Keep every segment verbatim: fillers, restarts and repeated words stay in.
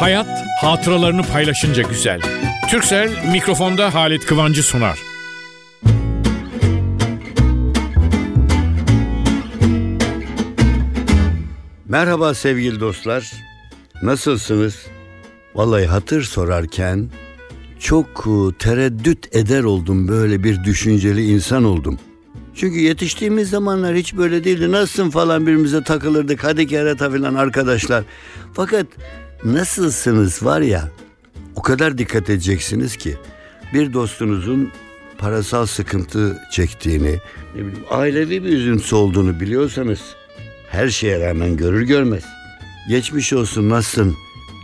Hayat hatıralarını paylaşınca güzel. Türkcell mikrofonda Halit Kıvancı sunar. Merhaba sevgili dostlar. Nasılsınız? Vallahi hatır sorarken çok tereddüt eder oldum, böyle bir düşünceli insan oldum. Çünkü yetiştiğimiz zamanlar hiç böyle değildi. Nasılsın falan birbirimize takılırdık. Hadi kerata falan arkadaşlar. Fakat nasılsınız var ya, o kadar dikkat edeceksiniz ki bir dostunuzun parasal sıkıntı çektiğini, ne bileyim, ailevi bir üzüntüsü olduğunu biliyorsanız her şeye rağmen görür görmez geçmiş olsun nasılsın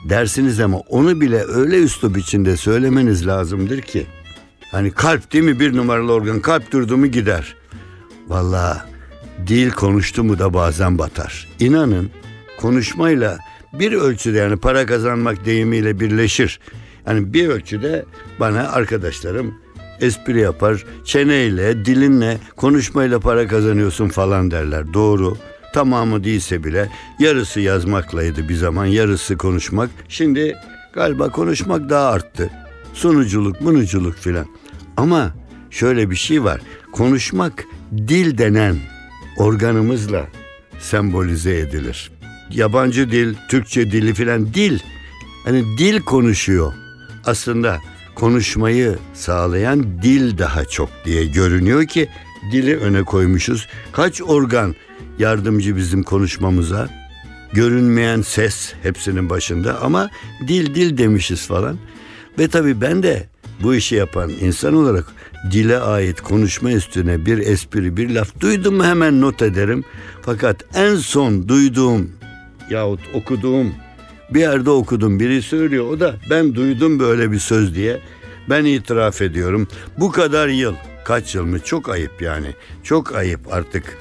dersiniz, ama onu bile öyle üslup içinde söylemeniz lazımdır ki, hani kalp değil mi bir numaralı organ, kalp durdu mu gider. Vallahi dil konuştu mu da bazen batar. İnanın konuşmayla bir ölçüde, yani para kazanmak deyimiyle birleşir. Yani bir ölçüde bana arkadaşlarım espri yapar, çeneyle, dilinle, konuşmayla para kazanıyorsun falan derler. Doğru, tamamı değilse bile yarısı yazmaklaydı bir zaman, yarısı konuşmak. Şimdi galiba konuşmak daha arttı. Sunuculuk, bunuculuk filan. Ama şöyle bir şey var. Konuşmak dil denen organımızla sembolize edilir. Yabancı dil, Türkçe dili filan, dil. Hani dil konuşuyor. Aslında konuşmayı sağlayan dil daha çok diye görünüyor ki dili öne koymuşuz. Kaç organ yardımcı bizim konuşmamıza? Görünmeyen ses hepsinin başında, ama dil dil demişiz falan. Ve tabii ben de bu işi yapan insan olarak dile ait konuşma üstüne bir espri, bir laf duydum mu hemen not ederim. Fakat en son duyduğum yahut okuduğum, bir yerde okudum, biri söylüyor, o da ben duydum böyle bir söz diye ben itiraf ediyorum. Bu kadar yıl, kaç yıl mı, çok ayıp yani, çok ayıp. Artık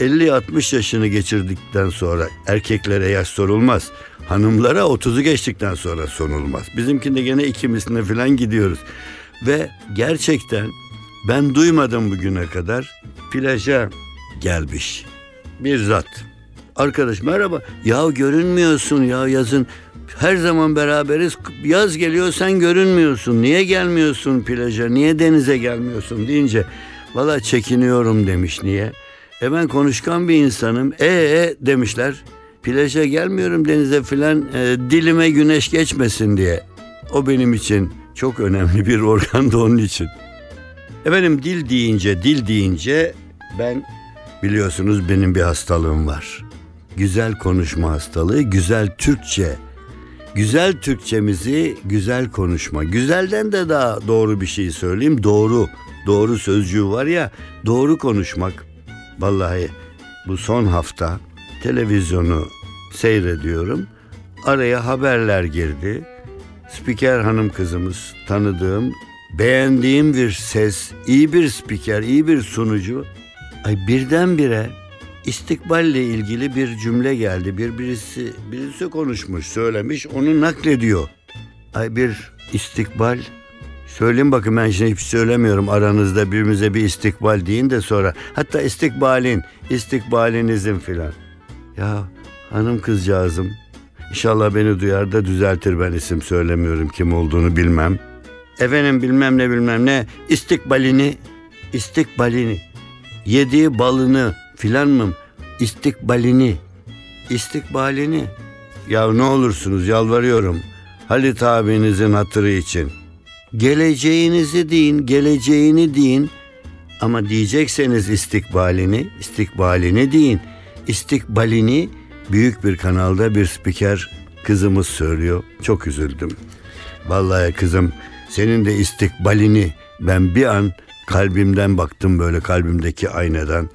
elli altmış yaşını geçirdikten sonra erkeklere yaş sorulmaz, hanımlara otuzu geçtikten sonra sorulmaz. Bizimkinde gene ikimizine falan gidiyoruz. Ve gerçekten ben duymadım bugüne kadar, plaja gelmiş bir zat. Arkadaş merhaba, ya görünmüyorsun ya yazın, her zaman beraberiz, yaz geliyor sen görünmüyorsun, niye gelmiyorsun plaja, niye denize gelmiyorsun deyince, valla çekiniyorum demiş. Niye? E ben konuşkan bir insanım. E e demişler, plaja gelmiyorum, denize filan, e, dilime güneş geçmesin diye. O benim için çok önemli bir organ da onun için. Efendim dil deyince, dil deyince ben, biliyorsunuz benim bir hastalığım var. Güzel konuşma hastalığı, güzel Türkçe. Güzel Türkçemizi güzel konuşma. Güzelden de daha doğru bir şey söyleyeyim. Doğru, doğru sözcüğü var ya, doğru konuşmak. Vallahi bu son hafta televizyonu seyrediyorum. Araya haberler girdi. Spiker hanım kızımız, tanıdığım, beğendiğim bir ses, iyi bir spiker, iyi bir sunucu. Ay birdenbire istikballe ilgili bir cümle geldi. Bir birisi, birisi konuşmuş, söylemiş, onu naklediyor. Ay bir istikbal. Söyleyin bakın, ben şimdi hiç söylemiyorum, aranızda birbirimize bir istikbal deyin de sonra. Hatta istikbalin, istikbalinizin filan. Ya hanım kızcağızım, inşallah beni duyar da düzeltir, ben isim söylemiyorum, kim olduğunu bilmem. Efendim bilmem ne bilmem ne, istikbalini, istikbalini, yediği balını filan mı? İstikbalini, istikbalini. Ya ne olursunuz yalvarıyorum, Halit abinizin hatırı için. Geleceğinizi deyin, geleceğini deyin, ama diyecekseniz istikbalini, istikbalini deyin. İstikbalini büyük bir kanalda bir spiker kızımız söylüyor. Çok üzüldüm. Vallahi kızım, senin de istikbalini ben bir an kalbimden baktım, böyle kalbimdeki aynadan.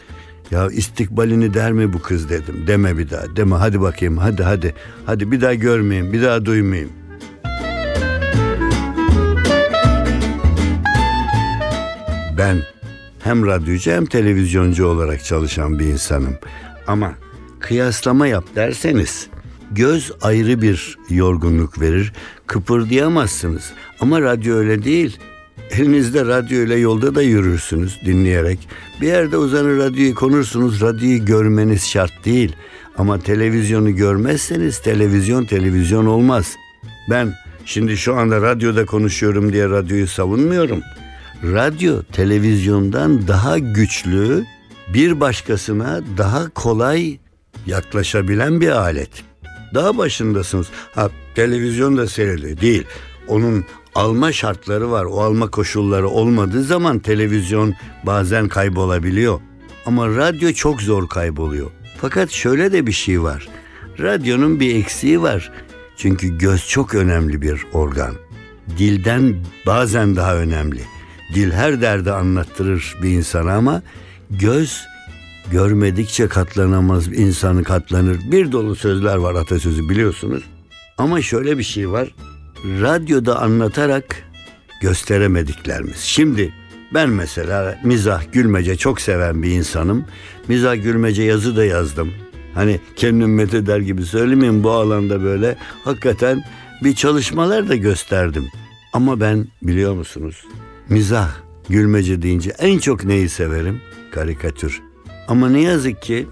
Ya istikbalini der mi bu kız dedim. Deme bir daha, deme, hadi bakayım, hadi hadi. Hadi bir daha görmeyeyim, bir daha duymayayım. Ben hem radyocu hem televizyoncu olarak çalışan bir insanım. Ama kıyaslama yap derseniz, göz ayrı bir yorgunluk verir, kıpırdayamazsınız. Ama radyo öyle değil. Elinizde radyo ile yolda da yürürsünüz dinleyerek. Bir yerde uzanır radyoyu konursunuz, radyoyu görmeniz şart değil. Ama televizyonu görmezseniz televizyon televizyon olmaz. Ben şimdi şu anda radyoda konuşuyorum diye radyoyu savunmuyorum. Radyo televizyondan daha güçlü, bir başkasına daha kolay yaklaşabilen bir alet. Daha başındasınız. Ha, televizyon da seyrediyor değil. Onun alma şartları var. O alma koşulları olmadığı zaman televizyon bazen kaybolabiliyor. Ama radyo çok zor kayboluyor. Fakat şöyle de bir şey var. Radyonun bir eksiği var. Çünkü göz çok önemli bir organ. Dilden bazen daha önemli. Dil her derdi anlattırır bir insana ama göz görmedikçe katlanamaz, insanı katlanır. Bir dolu sözler var, atasözü biliyorsunuz. Ama şöyle bir şey var. Radyoda anlatarak gösteremediklerimiz. Şimdi ben mesela mizah, gülmece çok seven bir insanım. Mizah, gülmece yazı da yazdım. Hani kendim metheder gibi söylemeyeyim, bu alanda böyle hakikaten bir çalışmalar da gösterdim. Ama ben biliyor musunuz, mizah, gülmece deyince en çok neyi severim? Karikatür. Ama ne yazık ki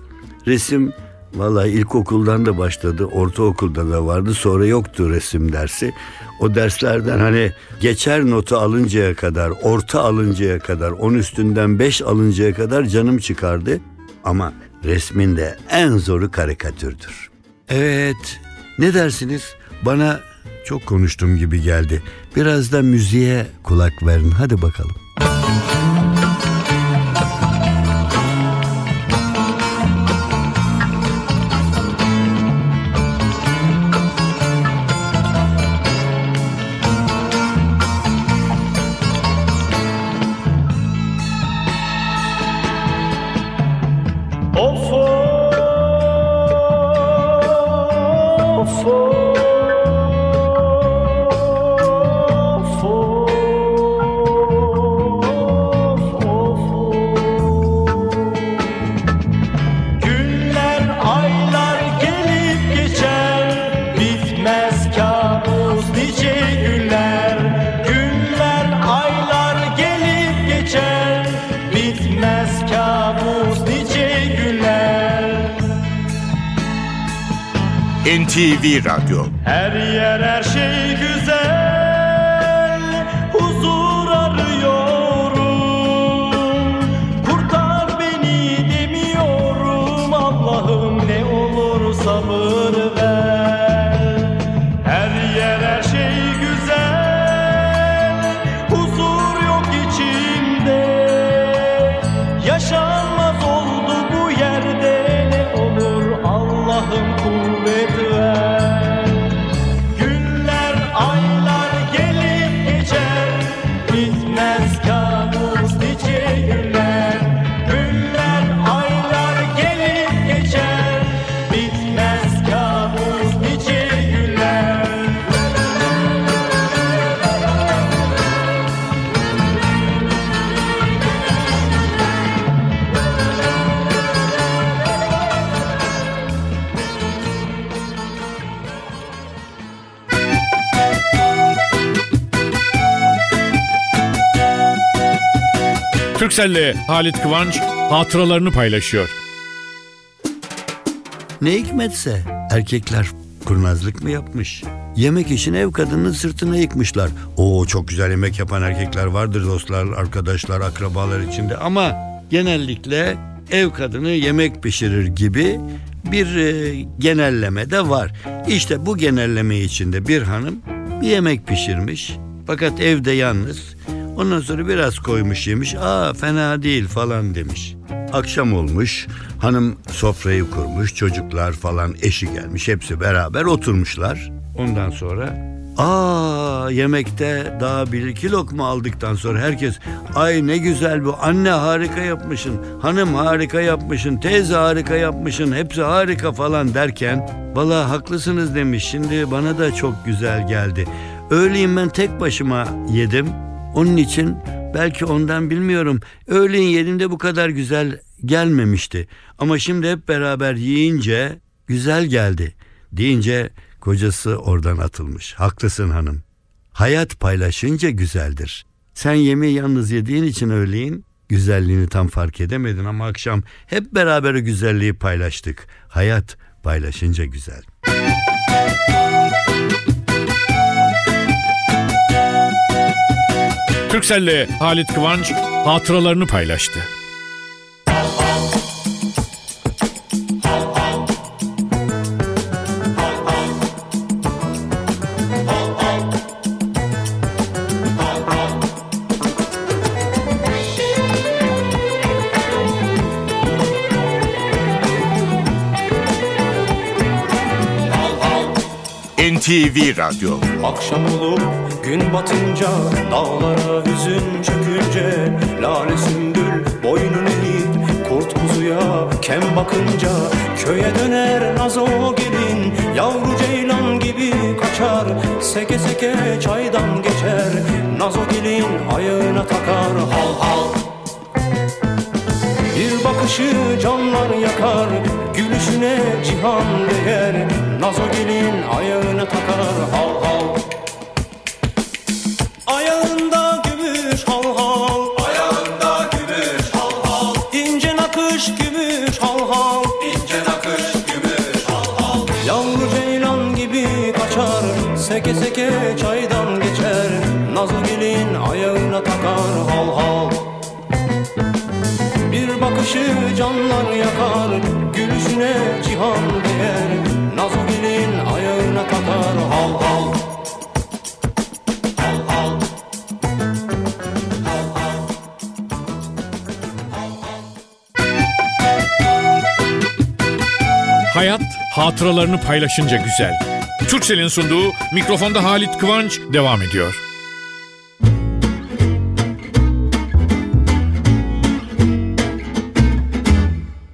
resim, vallahi ilkokuldan da başladı, ortaokulda da vardı, sonra yoktu resim dersi. O derslerden hani geçer notu alıncaya kadar, orta alıncaya kadar, on üstünden beş alıncaya kadar canım çıkardı. Ama resmin de en zoru karikatürdür. Evet, ne dersiniz? Bana çok konuştum gibi geldi. Biraz da müziğe kulak verin, hadi bakalım. N T V Radyo. Her yer her şey güzel, huzur arıyorum. Kurtar beni demiyorum, Allah'ım ne olur sabır ver. Her yer her şey güzel, huzur yok içimde. Yaşanmaz oldu bu yerde, ne olur Allah'ım kuvvet. Türkcell'le Halit Kıvanç hatıralarını paylaşıyor. Ne hikmetse erkekler kurnazlık mı yapmış? Yemek için ev kadının sırtına yıkmışlar. Oo, çok güzel yemek yapan erkekler vardır dostlar, arkadaşlar, akrabalar içinde. Ama genellikle ev kadını yemek pişirir gibi bir e, genelleme de var. İşte bu genelleme içinde bir hanım bir yemek pişirmiş. Fakat evde yalnız. Ondan sonra biraz koymuş yemiş. Aa, fena değil falan demiş. Akşam olmuş. Hanım sofrayı kurmuş. Çocuklar falan, eşi gelmiş. Hepsi beraber oturmuşlar. Ondan sonra aa, yemekte daha bir iki lokma aldıktan sonra herkes ay ne güzel bu. Anne harika yapmışsın. Hanım harika yapmışsın. Teyze harika yapmışsın. Hepsi harika falan derken vallahi haklısınız demiş. Şimdi bana da çok güzel geldi. Öğleyin ben tek başıma yedim. Onun için belki ondan bilmiyorum. Öğlen yerinde bu kadar güzel gelmemişti. Ama şimdi hep beraber yiyince güzel geldi deyince kocası oradan atılmış. Haklısın hanım. Hayat paylaşınca güzeldir. Sen yemeği yalnız yediğin için öğleyin güzelliğini tam fark edemedin ama akşam hep beraber o güzelliği paylaştık. Hayat paylaşınca güzel. Türkcell'le Halit Kıvanç hatıralarını paylaştı. N T V Radyo. Akşam olup gün batınca, dağlara hüzün çökünce, lale sümbül boynunu eğip kurt kuzuya kem bakınca, köye döner nazo gelin, yavru ceylan gibi kaçar, seke seke çaydan geçer, nazo gelin ayağına takar hal hal. Bir bakışı canlar yakar, gülüşüne cihan değer, nazo gelin ayağına takar hal hal. Ayağında gümüş hal hal, ayağında gümüş hal hal, ince nakış gümüş hal hal, ince nakış gümüş hal hal. Yavru ceylan gibi kaçar, seke seke çaydan geçer, nazo gelin ayağına takar hal hal. Bir bakışı canlar yakar, gülüşüne cihan değer, nazo gelin ayağına takar hal hal. Hal hal. Hal hal. Hal hal. Hayat hatıralarını paylaşınca güzel. Türkcell'in sunduğu Mikrofonda Halit Kıvanç devam ediyor.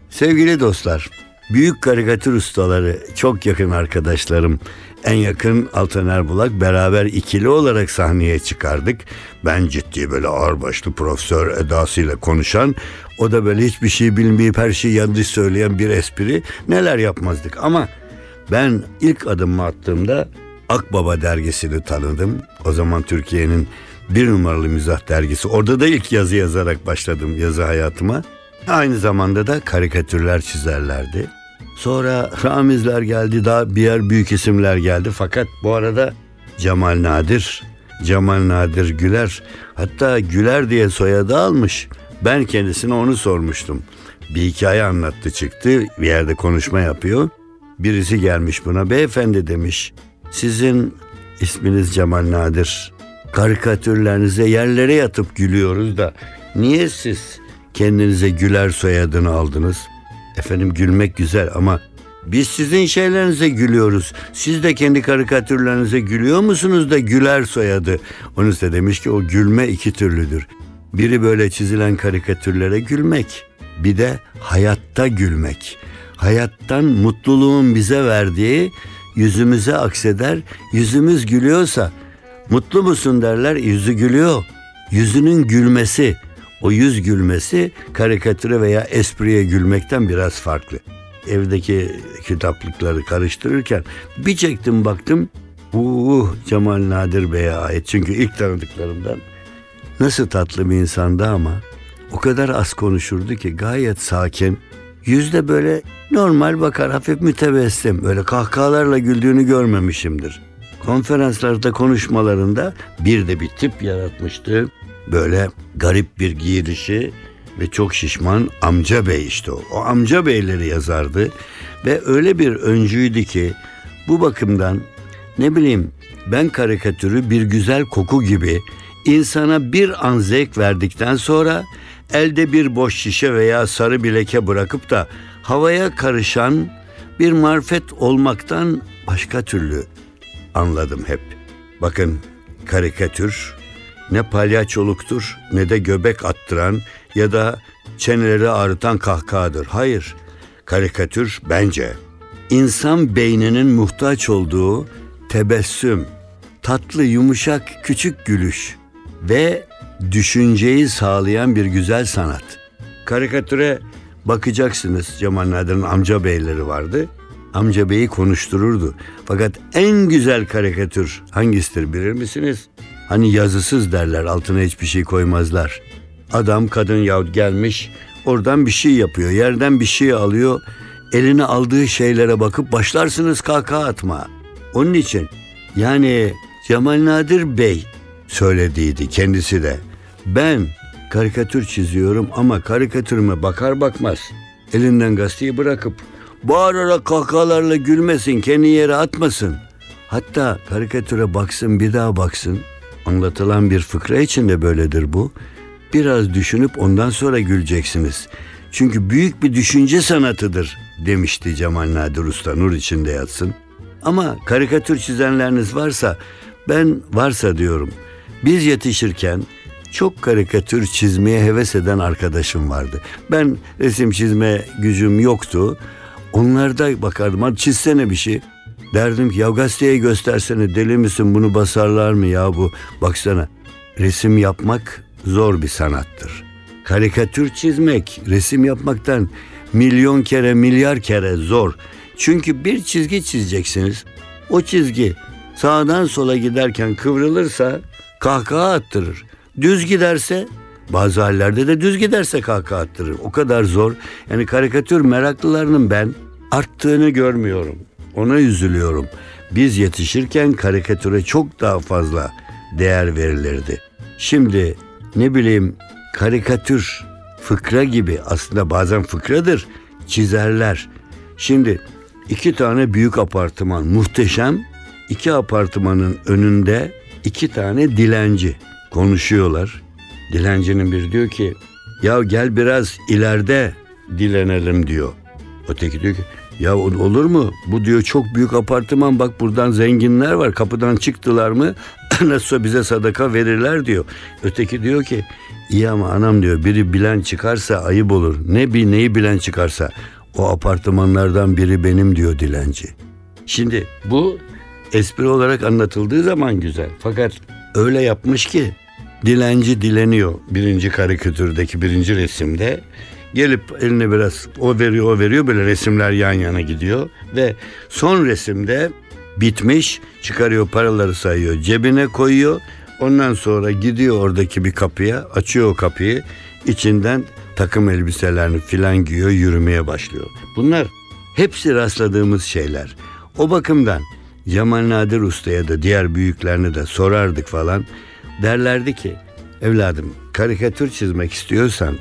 Sevgili dostlar, büyük karikatür ustaları, çok yakın arkadaşlarım, en yakın Altan Erbulak, beraber ikili olarak sahneye çıkardık. Ben ciddi böyle ağırbaşlı profesör edasıyla konuşan, o da böyle hiçbir şey bilmeyip her şeyi yanlış söyleyen bir espri, neler yapmazdık. Ama ben ilk adımımı attığımda Akbaba Dergisi'ni tanıdım. O zaman Türkiye'nin bir numaralı mizah dergisi. Orada da ilk yazı yazarak başladım yazı hayatıma. Aynı zamanda da karikatürler çizerlerdi. Sonra Ramizler geldi, daha bir yer büyük isimler geldi. Fakat bu arada Cemal Nadir, Cemal Nadir Güler, hatta Güler diye soyadı almış. Ben kendisine onu sormuştum. Bir hikaye anlattı çıktı, bir yerde konuşma yapıyor. Birisi gelmiş buna, beyefendi demiş, sizin isminiz Cemal Nadir. Karikatürlerinize yerlere yatıp gülüyoruz da niye siz kendinize Güler soyadını aldınız? Efendim gülmek güzel ama biz sizin şeylerinize gülüyoruz. Siz de kendi karikatürlerinize gülüyor musunuz da Güler soyadı? Onun da demiş ki o gülme iki türlüdür. Biri böyle çizilen karikatürlere gülmek, bir de hayatta gülmek. Hayattan mutluluğun bize verdiği yüzümüze akseder. Yüzümüz gülüyorsa mutlu musun derler, yüzü gülüyor. Yüzünün gülmesi, o yüz gülmesi karikatüre veya espriye gülmekten biraz farklı. Evdeki kitaplıkları karıştırırken bir çektim baktım, uh, Cemal Nadir Bey'e ait. Çünkü ilk tanıdıklarımdan. Nasıl tatlı bir insandı ama o kadar az konuşurdu ki, gayet sakin. Yüzde böyle normal bakar, hafif mütebessim. Böyle kahkahalarla güldüğünü görmemişimdir. Konferanslarda, konuşmalarında bir de bir tip yaratmıştı. Böyle garip bir giyinişi ve çok şişman amca bey işte o. O amca beyleri yazardı ve öyle bir öncüydü ki bu bakımdan ne bileyim ben karikatürü bir güzel koku gibi insana bir an zevk verdikten sonra elde bir boş şişe veya sarı bir leke bırakıp da havaya karışan bir marifet olmaktan başka türlü anladım hep. Bakın karikatür ne palyaçoluktur ne de göbek attıran ya da çeneleri ağrıtan kahkahadır. Hayır, karikatür bence insan beyninin muhtaç olduğu tebessüm, tatlı, yumuşak, küçük gülüş ve düşünceyi sağlayan bir güzel sanat. Karikatüre bakacaksınız, Cemal Nadir'in amca beyleri vardı. Amca beyi konuştururdu. Fakat en güzel karikatür hangisidir bilir misiniz? Hani yazısız derler, altına hiçbir şey koymazlar. Adam, kadın yahut gelmiş, oradan bir şey yapıyor, yerden bir şey alıyor. Eline aldığı şeylere bakıp başlarsınız kahkaha atma. Onun için yani Cemal Nadir Bey söylediydi kendisi de. Ben karikatür çiziyorum ama karikatürüme bakar bakmaz elinden gazeteyi bırakıp bağırarak kahkahalarla gülmesin, kendi yere atmasın. Hatta karikatüre baksın, bir daha baksın. Anlatılan bir fıkra için de böyledir bu. Biraz düşünüp ondan sonra güleceksiniz. Çünkü büyük bir düşünce sanatıdır demişti Cemal Nadir Usta, nur içinde yatsın. Ama karikatür çizenleriniz varsa, ben varsa diyorum, biz yetişirken çok karikatür çizmeye heves eden arkadaşım vardı. Ben resim çizme gücüm yoktu. Onlarda bakardım, hadi çizsene bir şey. Derdim ki ya gazeteye göstersene, deli misin, bunu basarlar mı ya bu, baksana. Resim yapmak zor bir sanattır. Karikatür çizmek resim yapmaktan milyon kere milyar kere zor. Çünkü bir çizgi çizeceksiniz. O çizgi sağdan sola giderken kıvrılırsa kahkaha attırır. Düz giderse, bazı hallerde de düz giderse kahkaha attırır. O kadar zor. Yani karikatür meraklılarının ben arttığını görmüyorum. Ona üzülüyorum. Biz yetişirken karikatüre çok daha fazla değer verilirdi. Şimdi ne bileyim karikatür fıkra gibi, aslında bazen fıkradır, çizerler. Şimdi iki tane büyük apartman muhteşem, iki apartmanın önünde iki tane dilenci konuşuyorlar. Dilencinin biri diyor ki ya gel biraz ileride dilenelim diyor. Öteki diyor ki ya olur mu? Bu diyor çok büyük apartman, bak buradan zenginler var, kapıdan çıktılar mı nasılsa bize sadaka verirler diyor. Öteki diyor ki iyi ama anam diyor, biri bilen çıkarsa ayıp olur. Ne bir neyi bilen çıkarsa, o apartmanlardan biri benim diyor dilenci. Şimdi bu espri olarak anlatıldığı zaman güzel, fakat öyle yapmış ki dilenci dileniyor birinci karikatürdeki birinci resimde. Gelip eline biraz o veriyor o veriyor böyle resimler yan yana gidiyor ve son resimde bitmiş, çıkarıyor paraları, sayıyor, cebine koyuyor. Ondan sonra gidiyor oradaki bir kapıya, açıyor o kapıyı, içinden takım elbiselerini filan giyiyor, yürümeye başlıyor. Bunlar hepsi rastladığımız şeyler. O bakımdan Cemal Nadir Usta'ya da diğer büyüklerine de sorardık falan, derlerdi ki evladım karikatür çizmek istiyorsan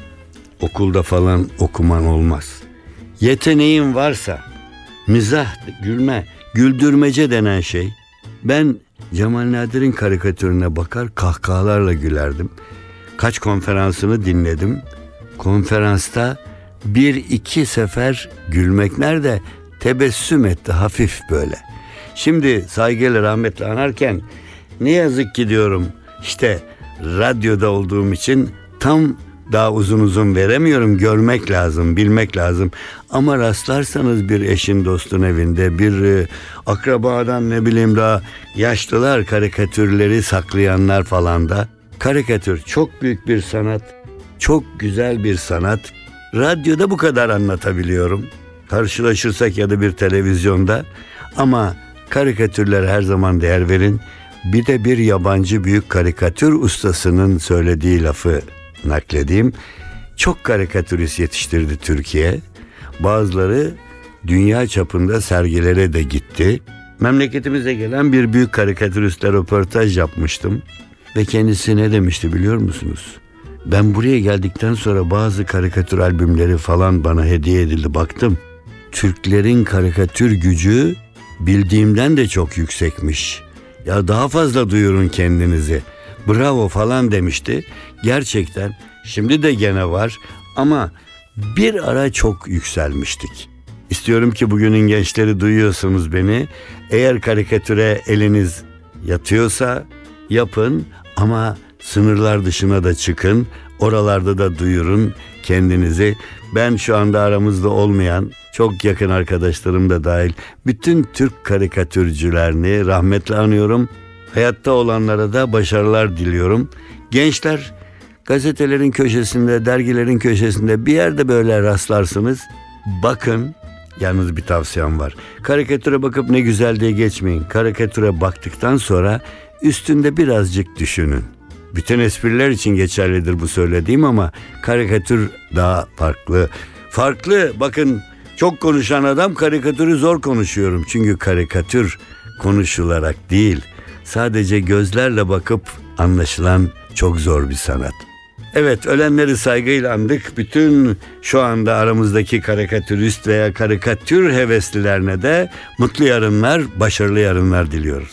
okulda falan okuman olmaz. Yeteneğin varsa mizah, gülme, güldürmece denen şey. Ben Cemal Nadir'in karikatürüne bakar kahkahalarla gülerdim. Kaç konferansını dinledim. Konferansta bir iki sefer gülmek nerede tebessüm etti hafif böyle. Şimdi saygıyla rahmetle anarken ne yazık ki diyorum işte radyoda olduğum için tam daha uzun uzun veremiyorum. Görmek lazım, bilmek lazım. Ama rastlarsanız bir eşin dostun evinde, bir e, akrabadan ne bileyim daha yaşlılar, karikatürleri saklayanlar falan da. Karikatür çok büyük bir sanat, çok güzel bir sanat. Radyoda bu kadar anlatabiliyorum. Karşılaşırsak ya da bir televizyonda. Ama karikatürlere her zaman değer verin. Bir de bir yabancı büyük karikatür ustasının söylediği lafı nakledeyim. Çok karikatürist yetiştirdi Türkiye. Bazıları dünya çapında sergilere de gitti. Memleketimize gelen bir büyük karikatüristle röportaj yapmıştım ve kendisi ne demişti biliyor musunuz? Ben buraya geldikten sonra bazı karikatür albümleri falan bana hediye edildi. Baktım, Türklerin karikatür gücü bildiğimden de çok yüksekmiş. Ya daha fazla duyurun kendinizi. Bravo falan demişti. Gerçekten şimdi de gene var ama bir ara çok yükselmiştik. İstiyorum ki bugünün gençleri, duyuyorsunuz beni. Eğer karikatüre eliniz yatıyorsa yapın ama sınırlar dışına da çıkın. Oralarda da duyurun kendinizi. Ben şu anda aramızda olmayan çok yakın arkadaşlarım da dahil bütün Türk karikatürcülerini rahmetle anıyorum. Hayatta olanlara da başarılar diliyorum. Gençler, gazetelerin köşesinde, dergilerin köşesinde bir yerde böyle rastlarsınız. Bakın, yalnız bir tavsiyem var. Karikatüre bakıp ne güzel diye geçmeyin. Karikatüre baktıktan sonra üstünde birazcık düşünün. Bütün espriler için geçerlidir bu söylediğim ama karikatür daha farklı. Farklı, bakın çok konuşan adam karikatürü zor konuşuyorum. Çünkü karikatür konuşularak değil, sadece gözlerle bakıp anlaşılan çok zor bir sanat. Evet, ölenleri saygıyla andık. Bütün şu anda aramızdaki karikatürist veya karikatür heveslilerine de mutlu yarınlar, başarılı yarınlar diliyoruz.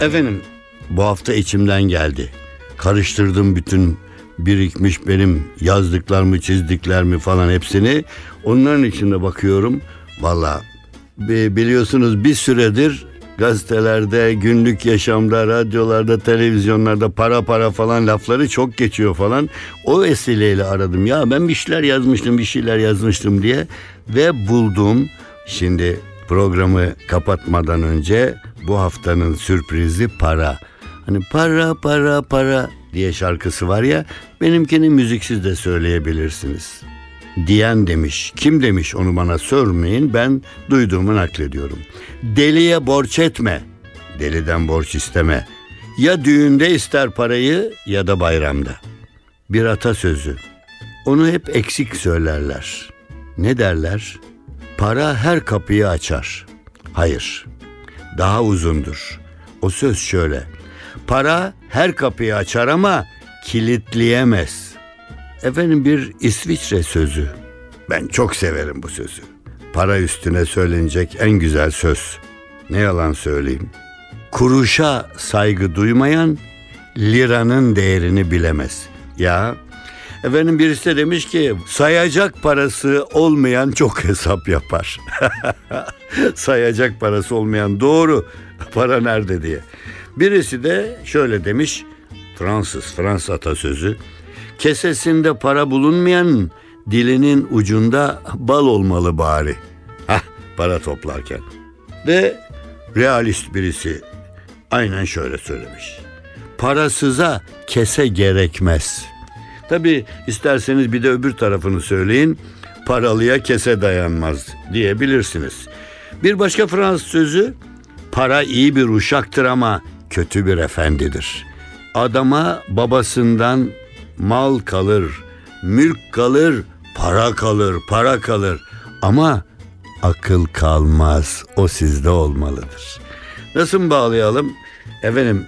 Efendim, bu hafta içimden geldi. Karıştırdım bütün birikmiş benim yazdıklarımı, çizdiklerimi falan hepsini. Onların içinde bakıyorum. Vallahi biliyorsunuz bir süredir gazetelerde, günlük yaşamda, radyolarda, televizyonlarda para para falan lafları çok geçiyor falan. O vesileyle aradım. Ya ben bir şeyler yazmıştım, bir şeyler yazmıştım diye ve buldum. Şimdi programı kapatmadan önce bu haftanın sürprizi para. Hani para para para diye şarkısı var ya, benimkini müziksiz de söyleyebilirsiniz diyen demiş. Kim demiş onu bana sormayın, ben duyduğumu naklediyorum. Deliye borç etme, deliden borç isteme. Ya düğünde ister parayı ya da bayramda. Bir atasözü. Onu hep eksik söylerler. Ne derler? Para her kapıyı açar. Hayır, daha uzundur. O söz şöyle: para her kapıyı açar ama kilitleyemez. Efendim, bir İsviçre sözü. Ben çok severim bu sözü. Para üstüne söylenecek en güzel söz. Ne yalan söyleyeyim. Kuruşa saygı duymayan liranın değerini bilemez. Ya efendim, birisi de demiş ki sayacak parası olmayan çok hesap yapar. Sayacak parası olmayan, doğru, para nerede diye. Birisi de şöyle demiş, Fransız, Fransız atasözü. Kesesinde para bulunmayan dilinin ucunda bal olmalı bari. Hah, para toplarken. Ve realist birisi aynen şöyle söylemiş. Parasıza kese gerekmez. Tabii isterseniz bir de öbür tarafını söyleyin. Paralıya kese dayanmaz diyebilirsiniz. Bir başka Fransız sözü. Para iyi bir uşaktır ama kötü bir efendidir. Adama babasından mal kalır, mülk kalır, para kalır, para kalır. Ama akıl kalmaz, o sizde olmalıdır. Nasıl bağlayalım? Efendim,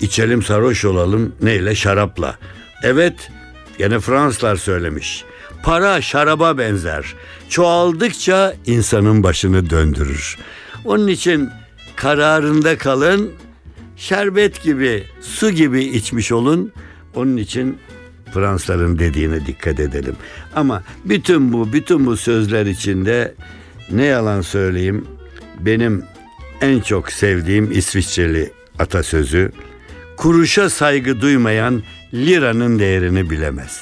içelim sarhoş olalım, neyle? Şarapla. Evet, gene Fransızlar söylemiş. Para şaraba benzer. Çoğaldıkça insanın başını döndürür. Onun için kararında kalın, şerbet gibi, su gibi içmiş olun. Onun için Fransızların dediğine dikkat edelim. Ama bütün bu, bütün bu sözler içinde ne yalan söyleyeyim, benim en çok sevdiğim İsviçreli atasözü, kuruşa saygı duymayan liranın değerini bilemez.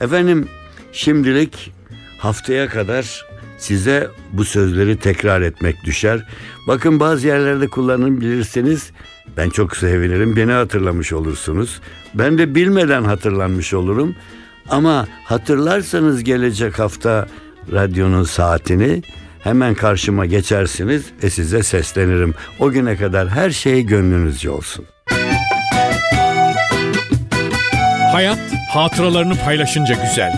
Efendim, şimdilik haftaya kadar size bu sözleri tekrar etmek düşer. Bakın, bazı yerlerde kullanabilirsiniz. Ben çok sevinirim. Beni hatırlamış olursunuz. Ben de bilmeden hatırlanmış olurum. Ama hatırlarsanız gelecek hafta radyonun saatini hemen karşıma geçersiniz ve size seslenirim. O güne kadar her şey gönlünüzce olsun. Hayat hatıralarını paylaşınca güzel.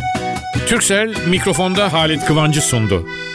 Türkcell mikrofonda Halit Kıvanç'ı sundu.